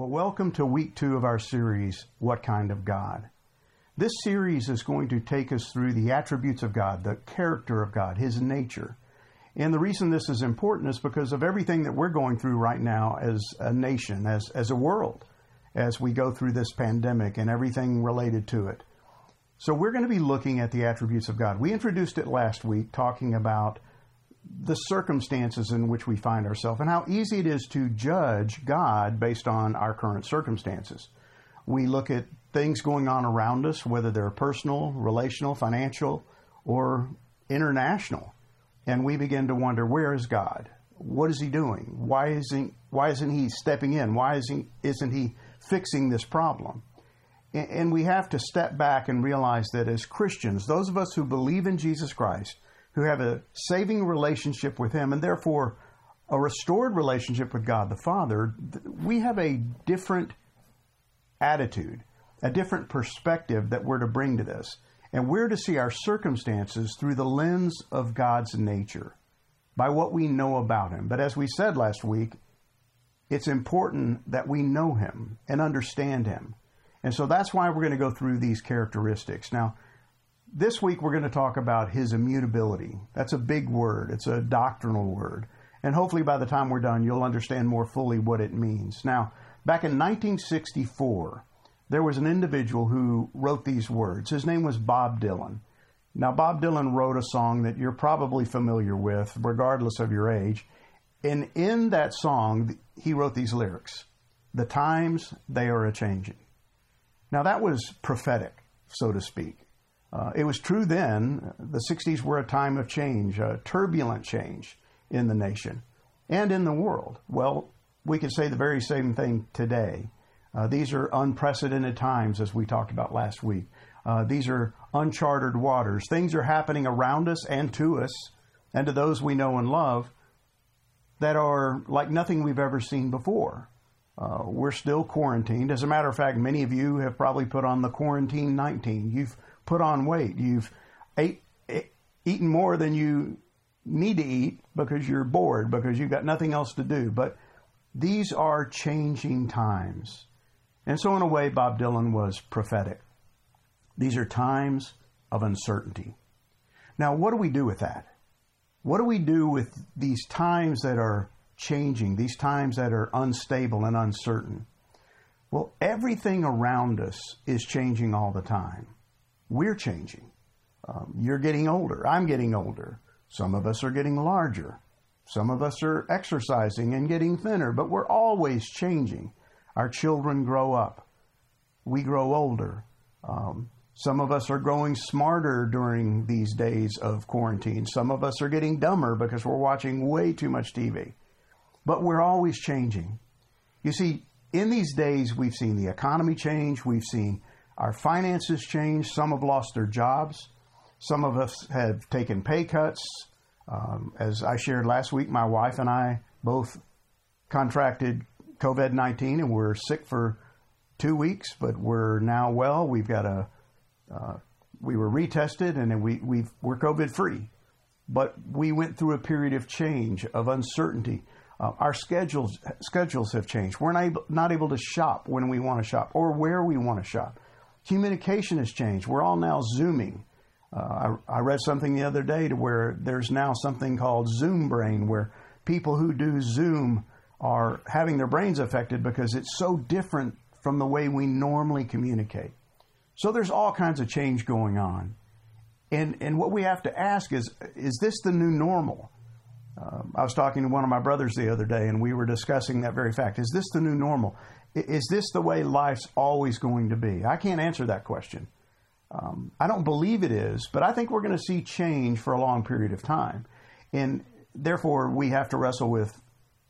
Well, welcome to week 2 of our series, What Kind of God? This series is going to take us through the attributes of God, the character of God, His nature. And the reason this is important is because of everything that we're going through right now as a nation, as a world, as we go through this pandemic and everything related to it. So we're going to be looking at the attributes of God. We introduced it last week, talking about the circumstances in which we find ourselves and how easy it is to judge God based on our current circumstances. We look at things going on around us, whether they're personal, relational, financial, or international, and we begin to wonder, where is God? What is He doing? Why isn't He stepping in? Why isn't he fixing this problem? And we have to step back and realize that as Christians, those of us who believe in Jesus Christ, who have a saving relationship with Him and therefore a restored relationship with God the Father, we have a different attitude, a different perspective that we're to bring to this. And we're to see our circumstances through the lens of God's nature, by what we know about Him. But as we said last week, it's important that we know Him and understand Him. And so that's why we're going to go through these characteristics. Now, this week, we're going to talk about His immutability. That's a big word. It's a doctrinal word. And hopefully by the time we're done, you'll understand more fully what it means. Now, back in 1964, there was an individual who wrote these words. His name was Bob Dylan. Now, Bob Dylan wrote a song that you're probably familiar with, regardless of your age. And in that song, he wrote these lyrics, "The times, they are a-changing." Now, that was prophetic, so to speak. It was true then. The 60s were a time of change, a turbulent change in the nation and in the world. Well, we could say the very same thing today. These are unprecedented times, as we talked about last week. These are uncharted waters. Things are happening around us and to those we know and love that are like nothing we've ever seen before. We're still quarantined. As a matter of fact, many of you have probably put on the quarantine 19. You've put on weight. You've eaten more than you need to eat because you're bored, because you've got nothing else to do. But these are changing times. And so in a way, Bob Dylan was prophetic. These are times of uncertainty. Now, what do we do with that? What do we do with these times that are changing, these times that are unstable and uncertain? Well, everything around us is changing all the time. We're changing. You're getting older. I'm getting older. Some of us are getting larger. Some of us are exercising and getting thinner, but we're always changing. Our children grow up. We grow older. Some of us are growing smarter during these days of quarantine. Some of us are getting dumber because we're watching way too much TV. But we're always changing. You see, in these days, we've seen the economy change. We've seen our finances change. Some have lost their jobs. Some of us have taken pay cuts. As I shared last week, my wife and I both contracted COVID-19 and we're sick for 2 weeks, but we're now well. We've got we were retested and then we're COVID-free. But we went through a period of change, of uncertainty. Our schedules have changed. We're not able to shop when we want to shop or where we want to shop. Communication has changed. We're all now Zooming. I read something the other day to where there's now something called Zoom brain, where people who do Zoom are having their brains affected because it's so different from the way we normally communicate. So there's all kinds of change going on. And what we have to ask is this the new normal? I was talking to one of my brothers the other day, and we were discussing that very fact. Is this the new normal? Is this the way life's always going to be? I can't answer that question. I don't believe it is, but I think we're going to see change for a long period of time. And therefore, we have to wrestle with,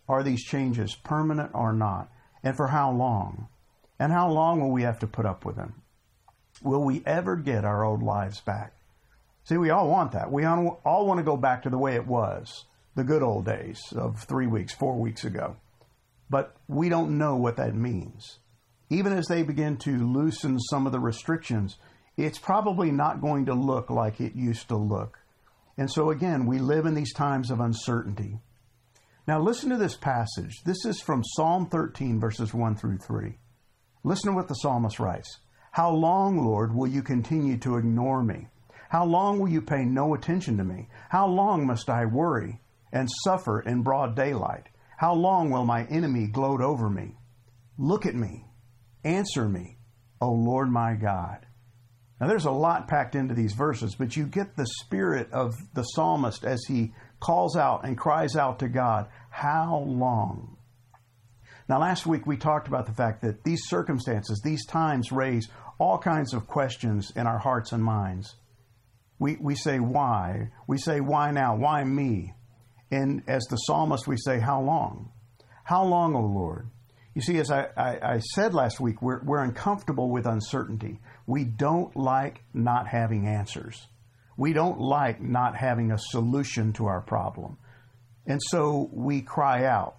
are these changes permanent or not? And for how long? And how long will we have to put up with them? Will we ever get our old lives back? See, we all want that. We all want to go back to the way it was, the good old days of 3 weeks, 4 weeks ago. But we don't know what that means. Even as they begin to loosen some of the restrictions, it's probably not going to look like it used to look. And so again, we live in these times of uncertainty. Now listen to this passage. This is from Psalm 13, verses 1 through 3. Listen to what the psalmist writes. How long, Lord, will you continue to ignore me? How long will you pay no attention to me? How long must I worry and suffer in broad daylight? How long will my enemy gloat over me? Look at me. Answer me, O Lord my God. Now there's a lot packed into these verses, but you get the spirit of the psalmist as he calls out and cries out to God, how long? Now last week we talked about the fact that these circumstances, these times raise all kinds of questions in our hearts and minds. We say why? We say why now? Why me? And as the psalmist we say, how long? How long, O Lord? You see, as I said last week, we're uncomfortable with uncertainty. We don't like not having answers. We don't like not having a solution to our problem. And so we cry out,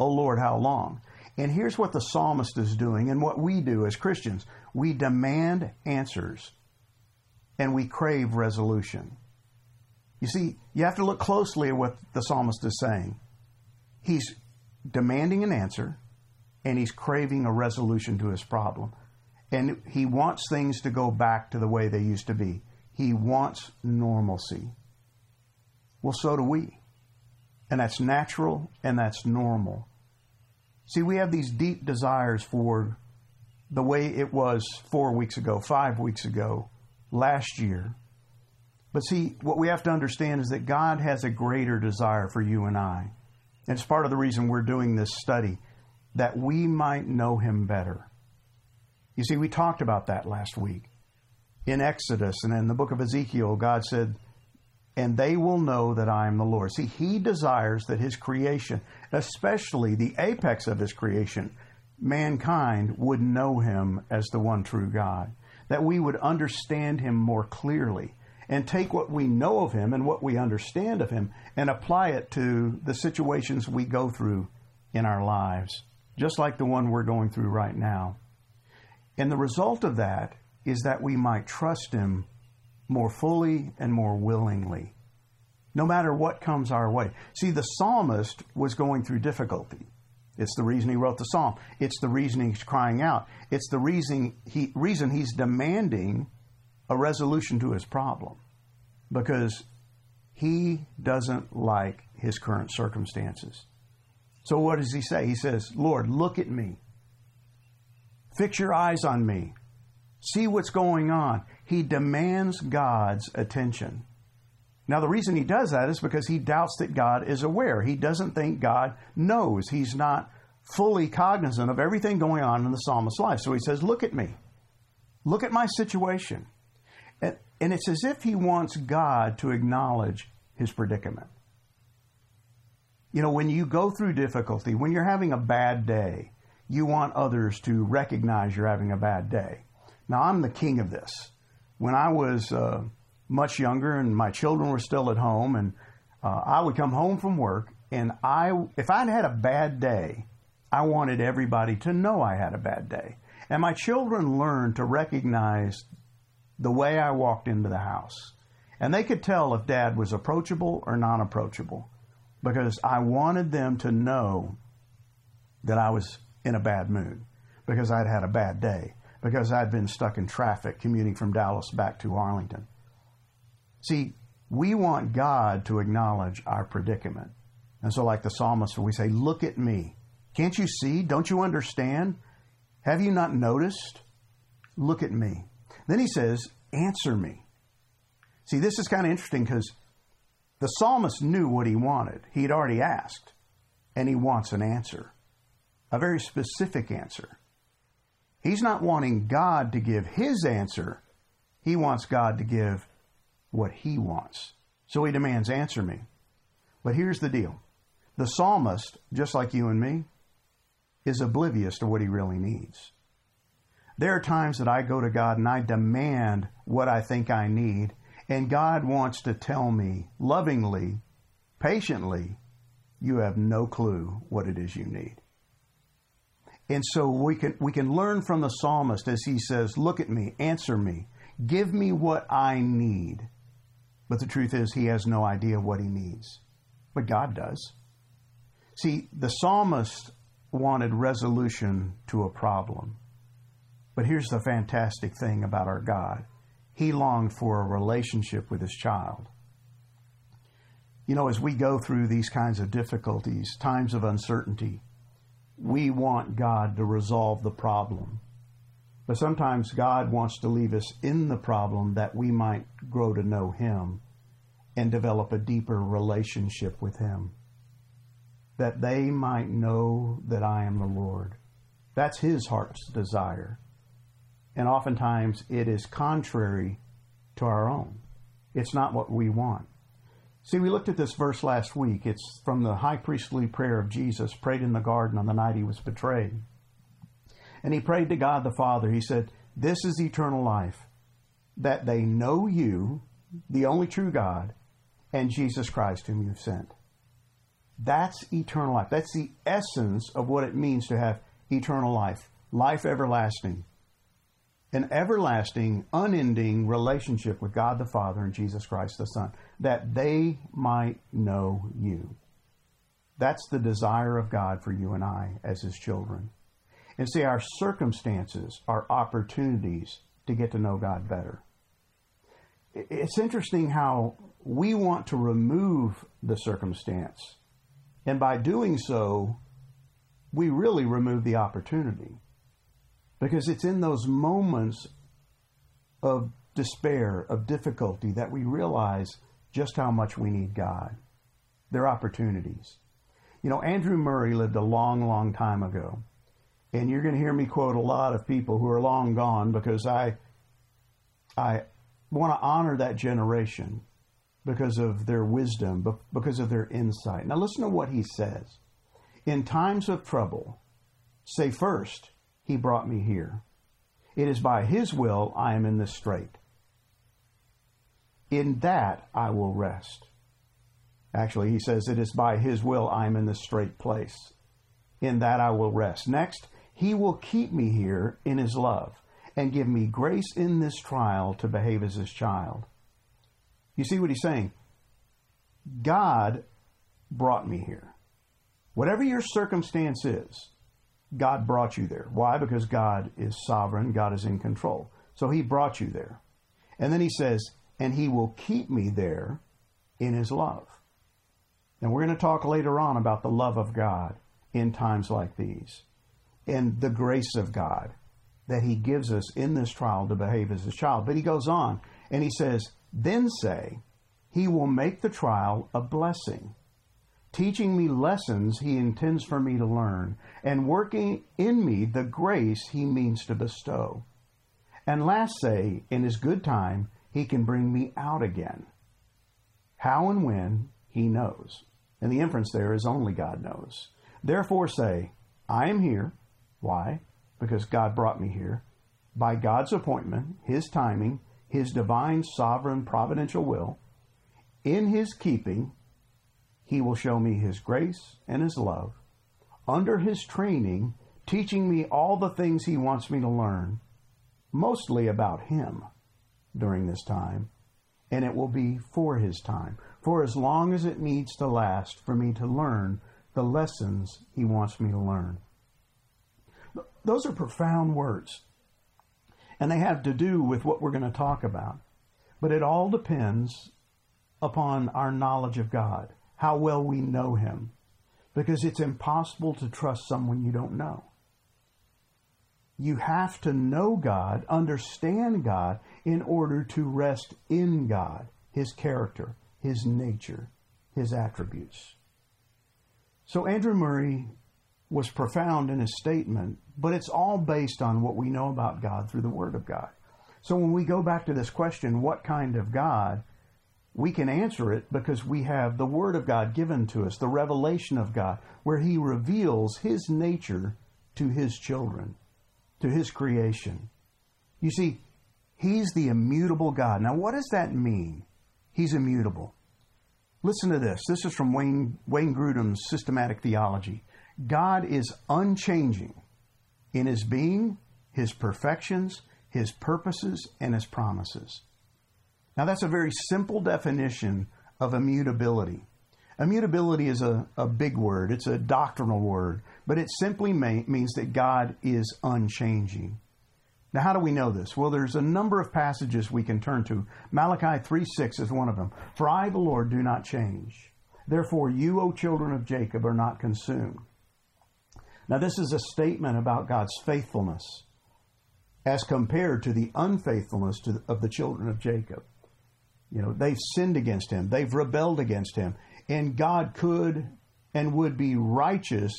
oh Lord, how long? And here's what the psalmist is doing and what we do as Christians. We demand answers and we crave resolution. You see, you have to look closely at what the psalmist is saying. He's demanding an answer. And he's craving a resolution to his problem. And he wants things to go back to the way they used to be. He wants normalcy. Well, so do we. And that's natural and that's normal. See, we have these deep desires for the way it was 4 weeks ago, 5 weeks ago, last year. But see, what we have to understand is that God has a greater desire for you and I. And it's part of the reason we're doing this study, that we might know him better. You see, we talked about that last week. In Exodus and in the book of Ezekiel, God said, and they will know that I am the Lord. See, he desires that his creation, especially the apex of his creation, mankind, would know him as the one true God, that we would understand him more clearly and take what we know of him and what we understand of him and apply it to the situations we go through in our lives, just like the one we're going through right now. And the result of that is that we might trust him more fully and more willingly, no matter what comes our way. See, the psalmist was going through difficulty. It's the reason he wrote the psalm. It's the reason he's crying out. It's the reason he's demanding a resolution to his problem, because he doesn't like his current circumstances. So what does he say? He says, Lord, look at me. Fix your eyes on me. See what's going on. He demands God's attention. Now, the reason he does that is because he doubts that God is aware. He doesn't think God knows. He's not fully cognizant of everything going on in the psalmist's life. So he says, look at me. Look at my situation. And it's as if he wants God to acknowledge his predicament. You know, when you go through difficulty, when you're having a bad day, you want others to recognize you're having a bad day. Now, I'm the king of this. When I was much younger and my children were still at home, and I would come home from work, and if I'd had a bad day, I wanted everybody to know I had a bad day. And my children learned to recognize the way I walked into the house. And they could tell if Dad was approachable or non-approachable, because I wanted them to know that I was in a bad mood, because I'd had a bad day, because I'd been stuck in traffic commuting from Dallas back to Arlington. See, we want God to acknowledge our predicament. And so like the psalmist, we say, look at me. Can't you see? Don't you understand? Have you not noticed? Look at me. Then he says, answer me. See, this is kind of interesting, because the psalmist knew what he wanted. He'd already asked, and he wants an answer, a very specific answer. He's not wanting God to give his answer. He wants God to give what he wants. So he demands, answer me. But here's the deal. The psalmist, just like you and me, is oblivious to what he really needs. There are times that I go to God and I demand what I think I need, and God wants to tell me lovingly, patiently, you have no clue what it is you need. And so we can learn from the psalmist as he says, look at me, answer me, give me what I need. But the truth is, he has no idea what he needs. But God does. See, the psalmist wanted resolution to a problem. But here's the fantastic thing about our God. He longed for a relationship with his child. You know, as we go through these kinds of difficulties, times of uncertainty, we want God to resolve the problem. But sometimes God wants to leave us in the problem that we might grow to know him and develop a deeper relationship with him, that they might know that I am the Lord. That's his heart's desire. And oftentimes it is contrary to our own. It's not what we want. See, we looked at this verse last week. It's from the high priestly prayer of Jesus, prayed in the garden on the night he was betrayed. And he prayed to God the Father. He said, "This is eternal life, that they know you, the only true God, and Jesus Christ whom you've sent." That's eternal life. That's the essence of what it means to have eternal life, life everlasting, an everlasting, unending relationship with God the Father and Jesus Christ the Son, that they might know you. That's the desire of God for you and I as his children. And see, our circumstances are opportunities to get to know God better. It's interesting how we want to remove the circumstance, and by doing so, we really remove the opportunity, because it's in those moments of despair, of difficulty, that we realize just how much we need God. They're opportunities. You know, Andrew Murray lived a long, long time ago, and you're going to hear me quote a lot of people who are long gone, because I want to honor that generation because of their wisdom, because of their insight. Now listen to what he says. "In times of trouble, say first, he brought me here. It is by his will I am in this strait. In that I will rest." Actually, he says, "It is by his will I am in this strait place. In that I will rest." Next, "He will keep me here in his love and give me grace in this trial to behave as his child." You see what he's saying? God brought me here. Whatever your circumstance is, God brought you there. Why? Because God is sovereign. God is in control. So he brought you there. And then he says, "And he will keep me there in his love." And we're going to talk later on about the love of God in times like these, and the grace of God that he gives us in this trial to behave as a child. But he goes on and he says, "Then say, he will make the trial a blessing, teaching me lessons he intends for me to learn, and working in me the grace he means to bestow. And last say, in his good time, he can bring me out again. How and when, he knows." And the inference there is only God knows. "Therefore say, I am here." Why? Because God brought me here by God's appointment, his timing, his divine, sovereign, providential will. In his keeping, he will show me his grace and his love. Under his training, teaching me all the things he wants me to learn, mostly about him during this time. And it will be for his time, for as long as it needs to last for me to learn the lessons he wants me to learn. Those are profound words. And they have to do with what we're going to talk about. But it all depends upon our knowledge of God, how well we know him, because it's impossible to trust someone you don't know. You have to know God, understand God, in order to rest in God, his character, his nature, his attributes. So Andrew Murray was profound in his statement, but it's all based on what we know about God through the Word of God. So when we go back to this question, what kind of God, we can answer it because we have the Word of God given to us, the revelation of God, where he reveals his nature to his children, to his creation. You see, he's the immutable God. Now, what does that mean? He's immutable. Listen to this. This is from Wayne Grudem's Systematic Theology. God is unchanging in his being, his perfections, his purposes, and his promises. Now that's a very simple definition of immutability. Immutability is a big word. It's a doctrinal word, but it simply means that God is unchanging. Now, how do we know this? Well, there's a number of passages we can turn to. Malachi 3:6 is one of them. For I, the Lord, do not change. Therefore, you, O children of Jacob, are not consumed. Now, this is a statement about God's faithfulness as compared to the unfaithfulness of the children of Jacob. You know, they've sinned against him. They've rebelled against him. And God could and would be righteous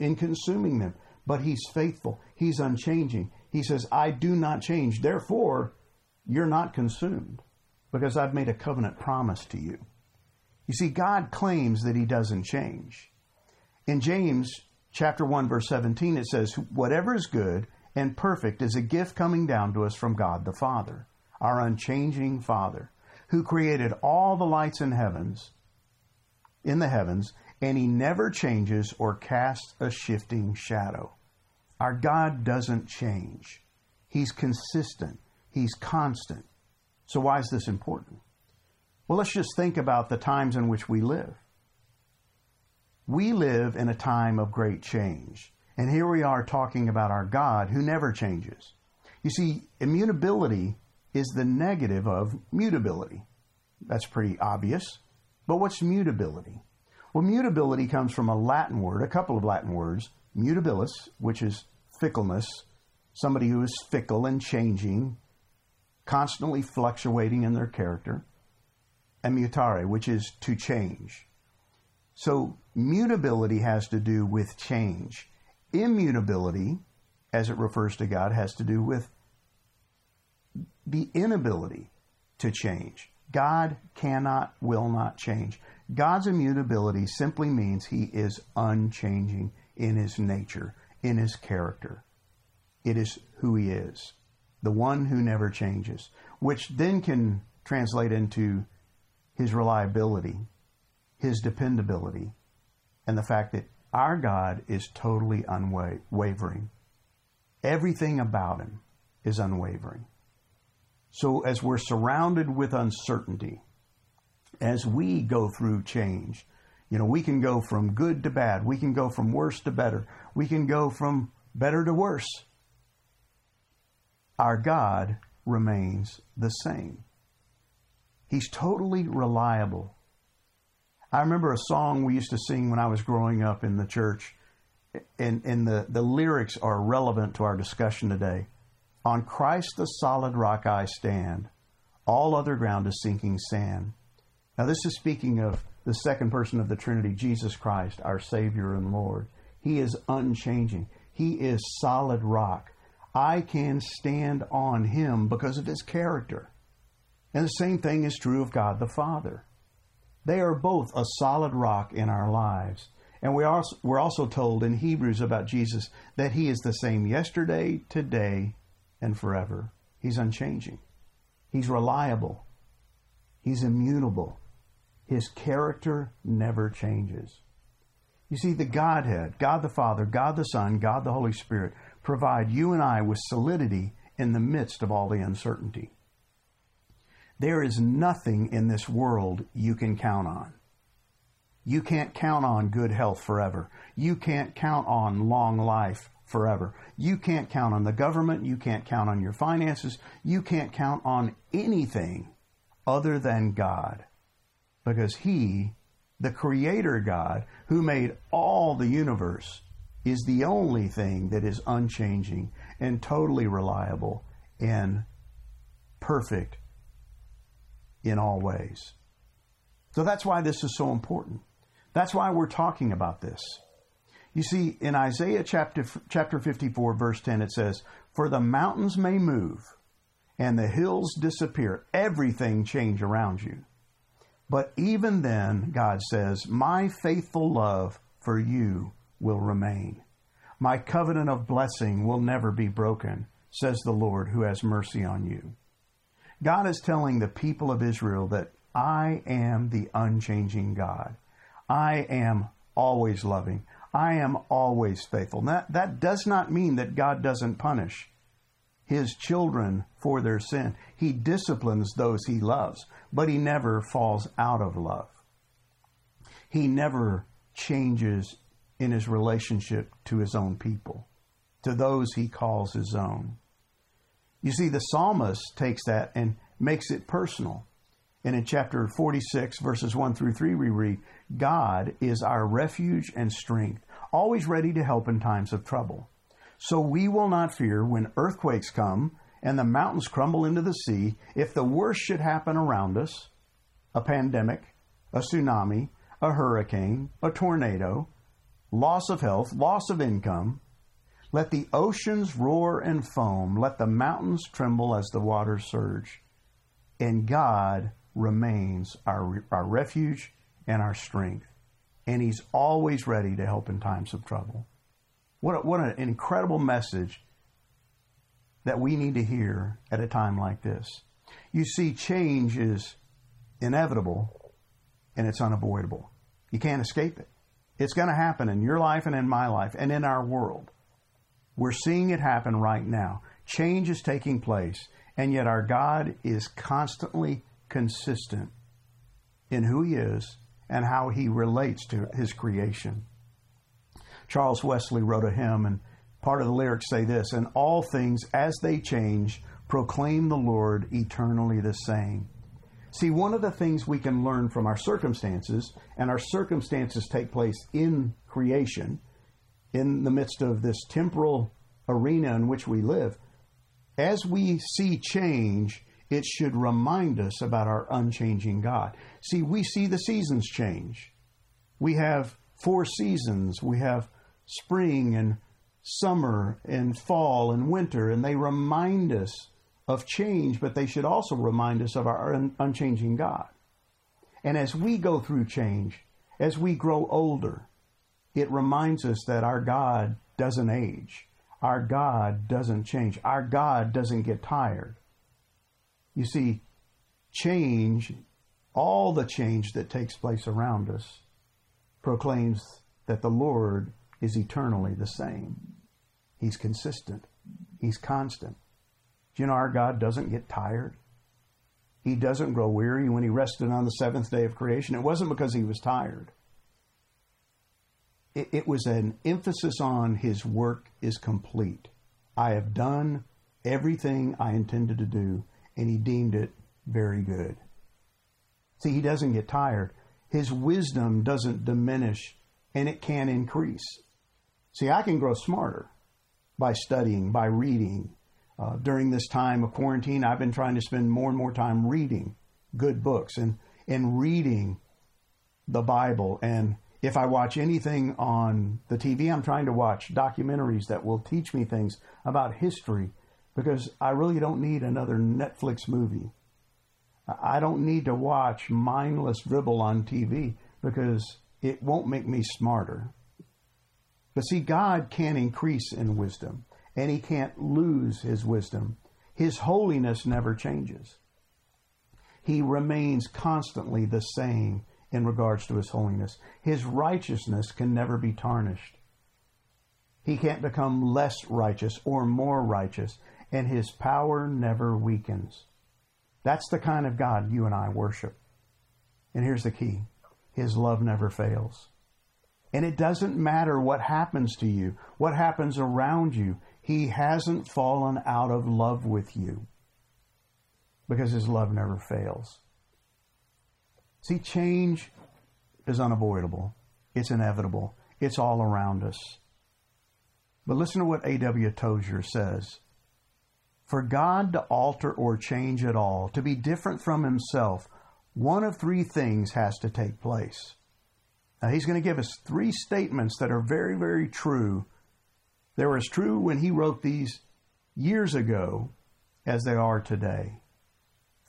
in consuming them. But he's faithful. He's unchanging. He says, I do not change. Therefore, you're not consumed because I've made a covenant promise to you. You see, God claims that he doesn't change. In James chapter 1, verse 17, it says, whatever is good and perfect is a gift coming down to us from God the Father, our unchanging Father, who created all the lights in the heavens, and he never changes or casts a shifting shadow. Our God doesn't change. He's consistent. He's constant. So why is this important? Well, let's just think about the times in which we live. We live in a time of great change. And here we are talking about our God who never changes. You see, immutability is the negative of mutability. That's pretty obvious. But what's mutability? Well, mutability comes from a couple of Latin words, mutabilis, which is fickleness, somebody who is fickle and changing, constantly fluctuating in their character, and mutare, which is to change. So mutability has to do with change. Immutability, as it refers to God, has to do with the inability to change. God cannot, will not change. God's immutability simply means he is unchanging in his nature, in his character. It is who he is, the one who never changes, which then can translate into his reliability, his dependability, and the fact that our God is totally unwavering. Everything about him is unwavering. So as we're surrounded with uncertainty, as we go through change, you know, we can go from good to bad. We can go from worse to better. We can go from better to worse. Our God remains the same. He's totally reliable. I remember a song we used to sing when I was growing up in the church, and the lyrics are relevant to our discussion today. On Christ the solid rock I stand. All other ground is sinking sand. Now this is speaking of the second person of the Trinity, Jesus Christ, our Savior and Lord. He is unchanging. He is solid rock. I can stand on him because of his character. And the same thing is true of God the Father. They are both a solid rock in our lives. And we're also told in Hebrews about Jesus that he is the same yesterday, today, and forever. He's unchanging. He's reliable. He's immutable. His character never changes. You see, the Godhead, God the Father, God the Son, God the Holy Spirit, provide you and I with solidity in the midst of all the uncertainty. There is nothing in this world you can count on. You can't count on good health forever. You can't count on long life forever. You can't count on the government. You can't count on your finances. You can't count on anything other than God, because he, the creator God, who made all the universe, is the only thing that is unchanging and totally reliable and perfect in all ways. So that's why this is so important. That's why we're talking about this. You see, in Isaiah chapter 54, verse 10, it says, for the mountains may move and the hills disappear. Everything change around you. But even then, God says, my faithful love for you will remain. My covenant of blessing will never be broken, says the Lord who has mercy on you. God is telling the people of Israel that I am the unchanging God. I am always loving. I am always faithful. That does not mean that God doesn't punish his children for their sin. He disciplines those he loves, but he never falls out of love. He never changes in his relationship to his own people, to those he calls his own. You see, the psalmist takes that and makes it personal. And in chapter 46, verses 1-3, we read, God is our refuge and strength, always ready to help in times of trouble. So we will not fear when earthquakes come and the mountains crumble into the sea, if the worst should happen around us, a pandemic, a tsunami, a hurricane, a tornado, loss of health, loss of income. Let the oceans roar and foam. Let the mountains tremble as the waters surge. And God remains our refuge and our strength. And he's always ready to help in times of trouble. What an incredible message that we need to hear at a time like this. You see, change is inevitable and it's unavoidable. You can't escape it. It's going to happen in your life and in my life and in our world. We're seeing it happen right now. Change is taking place, and yet our God is constantly consistent in who he is and how he relates to his creation. Charles Wesley wrote a hymn, and part of the lyrics say this, "And all things as they change, proclaim the Lord eternally the same." See, one of the things we can learn from our circumstances, and our circumstances take place in creation, in the midst of this temporal arena in which we live, as we see change, it should remind us about our unchanging God. See, we see the seasons change. We have 4 seasons. We have spring and summer and fall and winter, and they remind us of change, but they should also remind us of our unchanging God. And as we go through change, as we grow older, it reminds us that our God doesn't age. Our God doesn't change. Our God doesn't get tired. You see, change, all the change that takes place around us, proclaims that the Lord is eternally the same. He's consistent. He's constant. Do you know our God doesn't get tired? He doesn't grow weary. When he rested on the 7th day of creation, it wasn't because he was tired. It was an emphasis on his work is complete. I have done everything I intended to do, and he deemed it very good. See, he doesn't get tired. His wisdom doesn't diminish, and it can increase. See, I can grow smarter by studying, by reading. During this time of quarantine, I've been trying to spend more and more time reading good books and reading the Bible. And if I watch anything on the TV, I'm trying to watch documentaries that will teach me things about history, because I really don't need another Netflix movie. I don't need to watch mindless dribble on TV, because it won't make me smarter. But see, God can increase in wisdom, and he can't lose his wisdom. His holiness never changes. He remains constantly the same in regards to his holiness. His righteousness can never be tarnished. He can't become less righteous or more righteous, and his power never weakens. That's the kind of God you and I worship. And here's the key. His love never fails. And it doesn't matter what happens to you, what happens around you. He hasn't fallen out of love with you, because his love never fails. See, change is unavoidable. It's inevitable. It's all around us. But listen to what A.W. Tozer says. For God to alter or change at all, to be different from himself, one of 3 things has to take place. Now, he's going to give us 3 statements that are very, very true. They were as true when he wrote these years ago as they are today.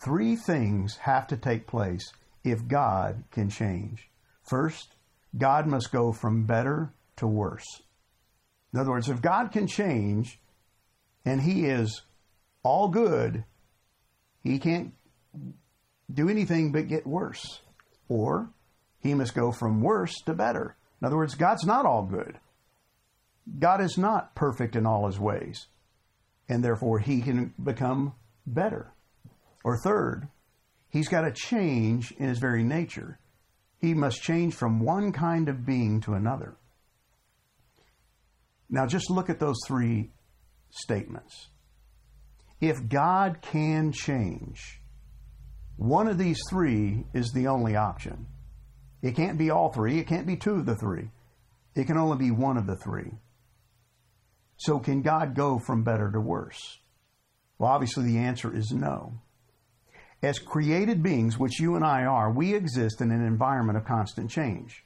3 things have to take place if God can change. First, God must go from better to worse. In other words, if God can change and he is all good, he can't do anything but get worse. Or he must go from worse to better. In other words, God's not all good. God is not perfect in all his ways, and therefore he can become better. Or third, he's got a change in his very nature. He must change from one kind of being to another. Now just look at those three statements. If God can change, one of these three is the only option. It can't be all three. It can't be two of the three. It can only be one of the three. So can God go from better to worse? Well, obviously the answer is no. As created beings, which you and I are, we exist in an environment of constant change.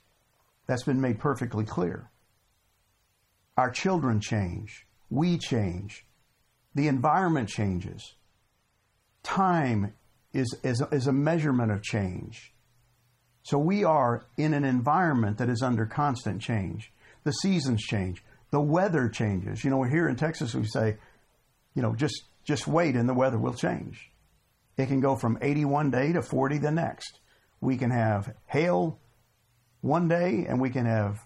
That's been made perfectly clear. Our children change. We change. The environment changes. Time is a measurement of change. So we are in an environment that is under constant change. The seasons change. The weather changes. You know, here in Texas we say, you know, just wait and the weather will change. It can go from 80 one day to 40 the next. We can have hail one day and we can have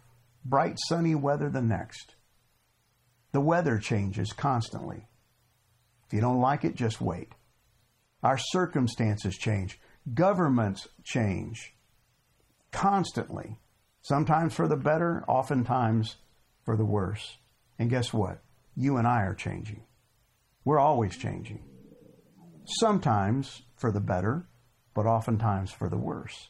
bright sunny weather the next. The weather changes constantly. If you don't like it, just wait. Our circumstances change. Governments change constantly, sometimes for the better, oftentimes for the worse. And guess what? You and I are changing. We're always changing. Sometimes for the better, but oftentimes for the worse.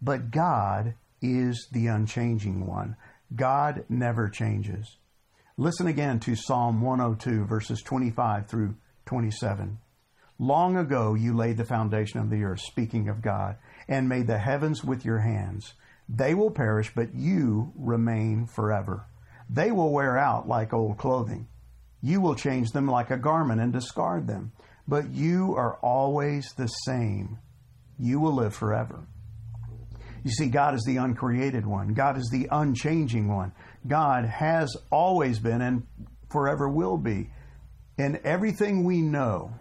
But God is the unchanging one. God never changes. Listen again to Psalm 102, verses 25 through 27. Long ago you laid the foundation of the earth, speaking of God, and made the heavens with your hands. They will perish, but you remain forever. They will wear out like old clothing. You will change them like a garment and discard them. But you are always the same. You will live forever. You see, God is the uncreated one. God is the unchanging one. God has always been and forever will be. And everything we know,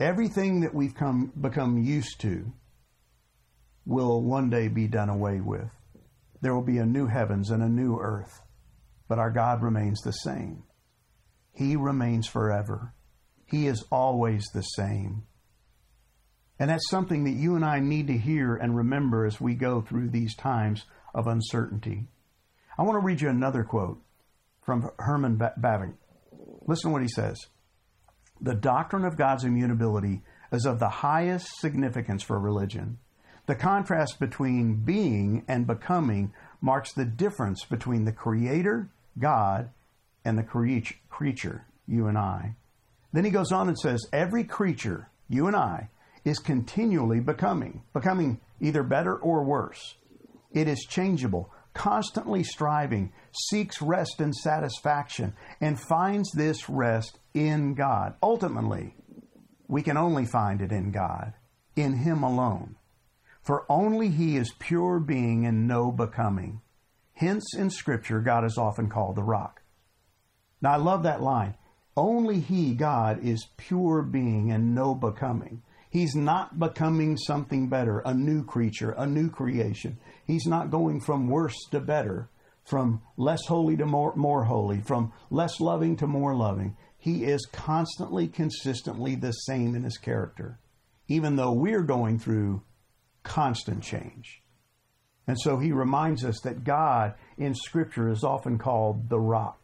everything that we've become used to, will one day be done away with. There will be a new heavens and a new earth. But our God remains the same. He remains forever. He is always the same. And that's something that you and I need to hear and remember as we go through these times of uncertainty. I want to read you another quote from Herman Bavinck. Listen to what he says. The doctrine of God's immutability is of the highest significance for religion. The contrast between being and becoming marks the difference between the Creator, God, and the creature, you and I. Then he goes on and says, every creature, you and I, is continually becoming either better or worse. It is changeable, constantly striving, seeks rest and satisfaction, and finds this rest in God. Ultimately, we can only find it in God, in Him alone. For only He is pure being and no becoming. Hence, in Scripture, God is often called the Rock. Now, I love that line. Only He, God, is pure being and no becoming. He's not becoming something better, a new creature, a new creation. He's not going from worse to better, from less holy to more holy, from less loving to more loving. He is constantly, consistently the same in His character, even though we're going through constant change. And so He reminds us that God in Scripture is often called the Rock.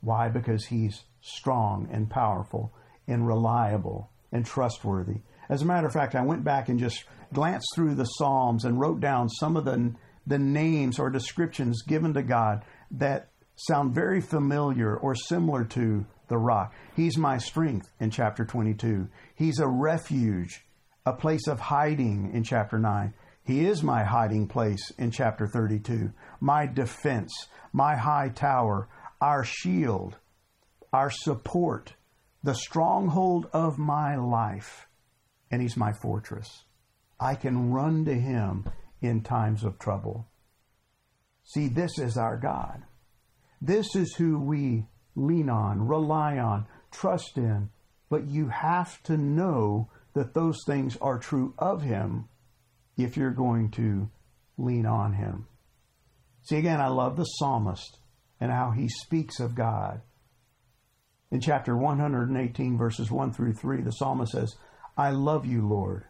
Why? Because He's strong and powerful and reliable and trustworthy. As a matter of fact, I went back and just glanced through the Psalms and wrote down some of the names or descriptions given to God that sound very familiar or similar to the Rock. He's my strength in chapter 22. He's a refuge, a place of hiding in chapter 9. He is my hiding place in chapter 32. My defense, my high tower, our shield, our support, the stronghold of my life, and He's my fortress. I can run to Him in times of trouble. See, this is our God. This is who we lean on, rely on, trust in, but you have to know that those things are true of Him if you're going to lean on Him. See, again, I love the psalmist and how he speaks of God. In chapter 118, verses 1 through 3, the psalmist says, I love you, Lord.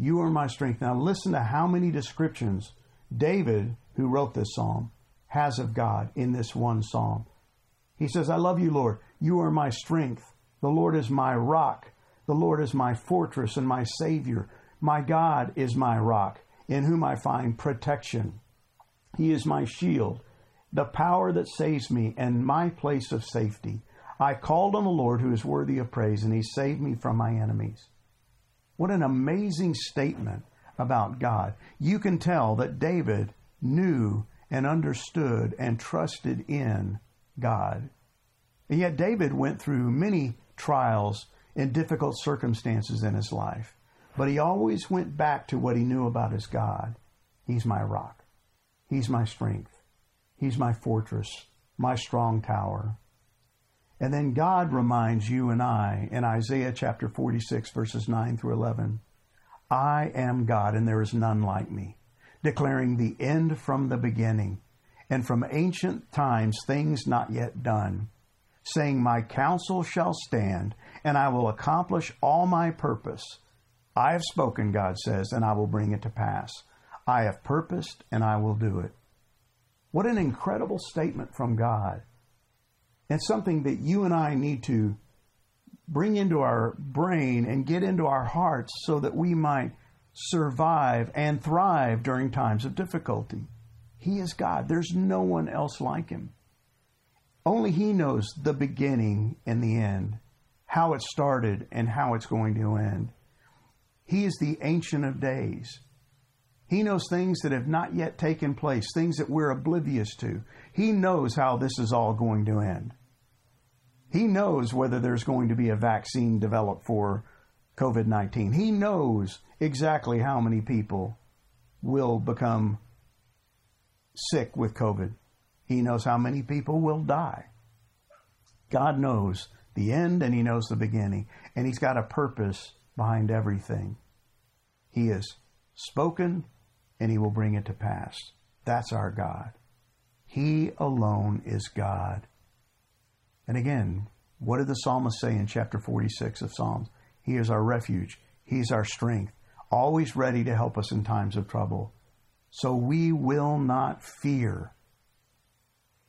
You are my strength. Now listen to how many descriptions David, who wrote this psalm, has of God in this one psalm. He says, I love you, Lord. You are my strength. The Lord is my rock. The Lord is my fortress and my Savior. My God is my rock, in whom I find protection. He is my shield, the power that saves me, and my place of safety. I called on the Lord, who is worthy of praise, and he saved me from my enemies. What an amazing statement about God. You can tell that David knew and understood and trusted in God. And yet David went through many trials and difficult circumstances in his life, but he always went back to what he knew about his God. He's my rock. He's my strength. He's my fortress, my strong tower. And then God reminds you and I in Isaiah chapter 46, verses 9 through 11, I am God, and there is none like me, declaring the end from the beginning, and from ancient times things not yet done, saying, my counsel shall stand, and I will accomplish all my purpose. I have spoken, God says, and I will bring it to pass. I have purposed, and I will do it. What an incredible statement from God. And something that you and I need to bring into our brain and get into our hearts so that we might survive and thrive during times of difficulty. He is God. There's no one else like him. Only he knows the beginning and the end, how it started and how it's going to end. He is the Ancient of Days. He knows things that have not yet taken place, things that we're oblivious to. He knows how this is all going to end. He knows whether there's going to be a vaccine developed for COVID-19. He knows exactly how many people will become sick with COVID. He knows how many people will die. God knows the end, and he knows the beginning, and he's got a purpose behind everything. He has spoken, and he will bring it to pass. That's our God. He alone is God. And again, what did the psalmist say in chapter 46 of Psalms? He is our refuge. He's our strength, always ready to help us in times of trouble. So we will not fear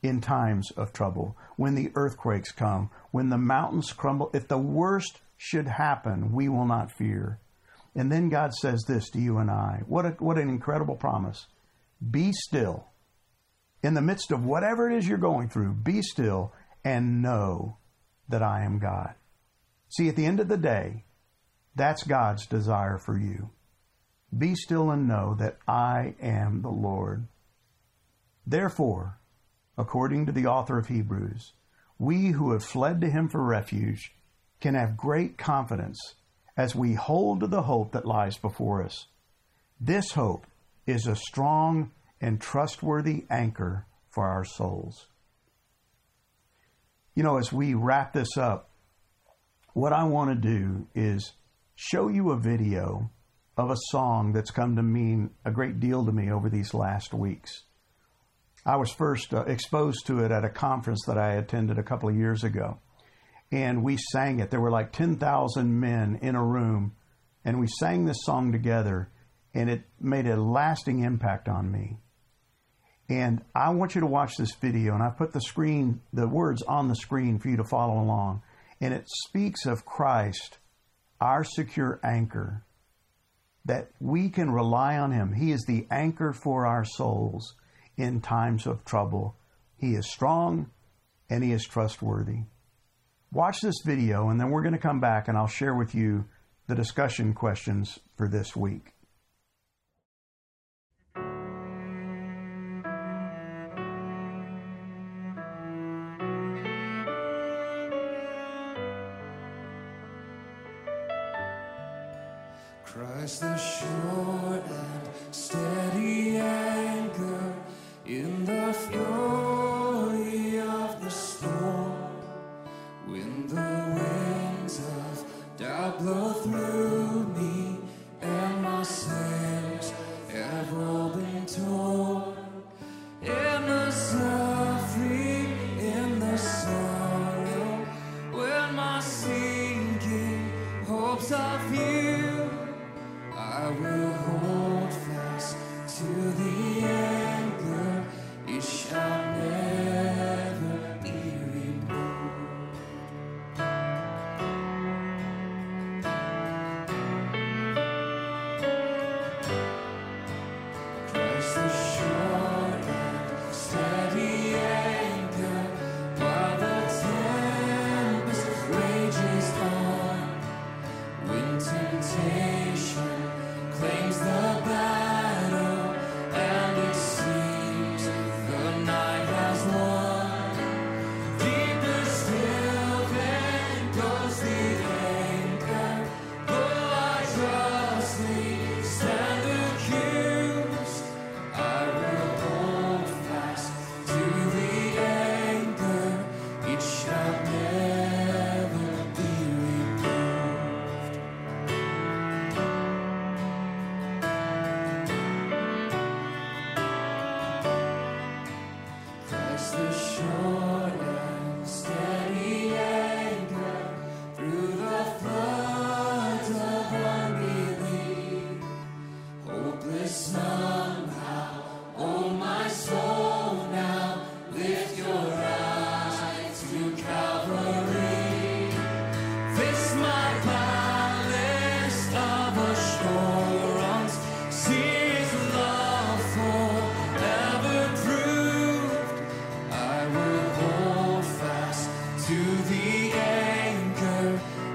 in times of trouble, when the earthquakes come, when the mountains crumble. If the worst should happen, we will not fear. And then God says this to you and I. What an incredible promise. Be still. In the midst of whatever it is you're going through, be still and know that I am God. See, at the end of the day, that's God's desire for you. Be still and know that I am the Lord. Therefore, according to the author of Hebrews, we who have fled to him for refuge can have great confidence as we hold to the hope that lies before us. This hope is a strong and trustworthy anchor for our souls. You know, as we wrap this up, what I want to do is show you a video of a song that's come to mean a great deal to me over these last weeks. I was first exposed to it at a conference that I attended a couple of years ago. And we sang it. There were like 10,000 men in a room, and we sang this song together, and it made a lasting impact on me. And I want you to watch this video, and I put the words on the screen for you to follow along. And it speaks of Christ, our secure anchor, that we can rely on him. He is the anchor for our souls in times of trouble. He is strong and he is trustworthy. Watch this video, and then we're going to come back and I'll share with you the discussion questions for this week. Christ the sure and steady anchor in the fury of the storm. When the winds of doubt blow through me and my sails have all been torn, in the suffering, in the sorrow, when my sinking hopes are few, I will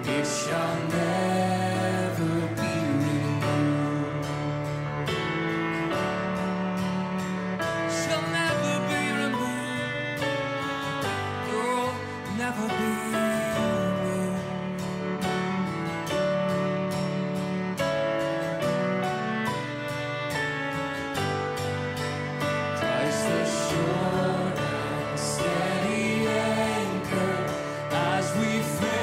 it shall never be renewed. Shall never be removed. You'll never be removed. Twice the short and steady anchor as we fade.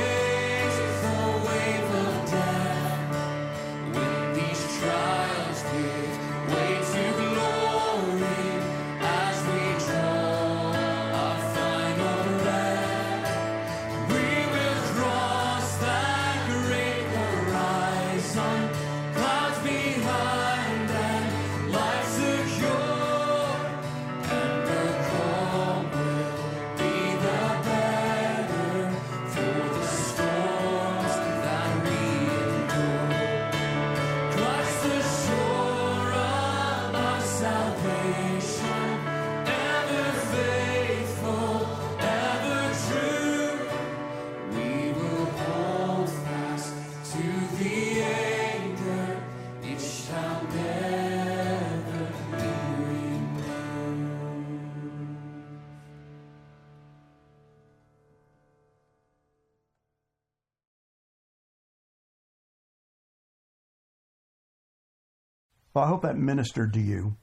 Well, I hope that ministered to you.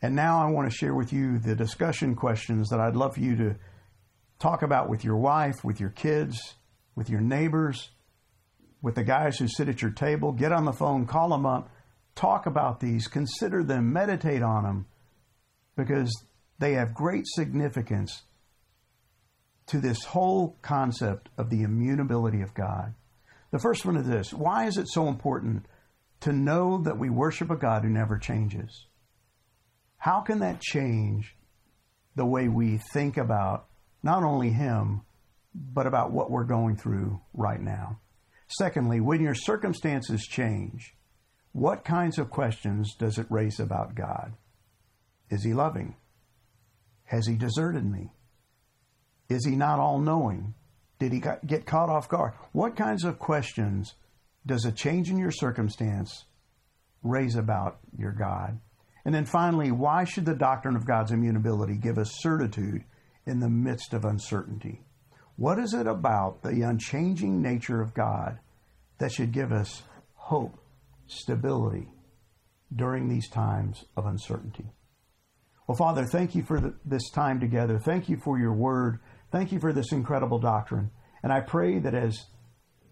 And now I want to share with you the discussion questions that I'd love for you to talk about with your wife, with your kids, with your neighbors, with the guys who sit at your table. Get on the phone, call them up, talk about these, consider them, meditate on them, because they have great significance to this whole concept of the immutability of God. The first one is this: why is it so important to know that we worship a God who never changes? How can that change the way we think about not only Him, but about what we're going through right now? Secondly, when your circumstances change, what kinds of questions does it raise about God? Is He loving? Has He deserted me? Is He not all-knowing? Did He get caught off guard? What kinds of questions does a change in your circumstance raise about your God? And then finally, why should the doctrine of God's immutability give us certitude in the midst of uncertainty? What is it about the unchanging nature of God that should give us hope, stability during these times of uncertainty? Well, Father, thank you for this time together. Thank you for your word. Thank you for this incredible doctrine. And I pray that as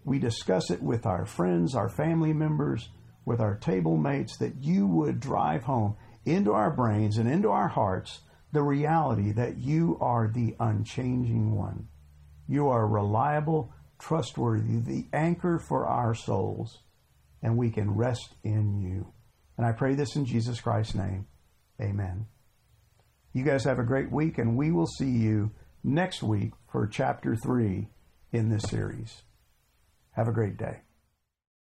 we discuss it with our friends, our family members, with our table mates, that you would drive home into our brains and into our hearts the reality that you are the unchanging one. You are reliable, trustworthy, the anchor for our souls, and we can rest in you. And I pray this in Jesus Christ's name. Amen. You guys have a great week, and we will see you next week for Chapter 3 in this series. Have a great day.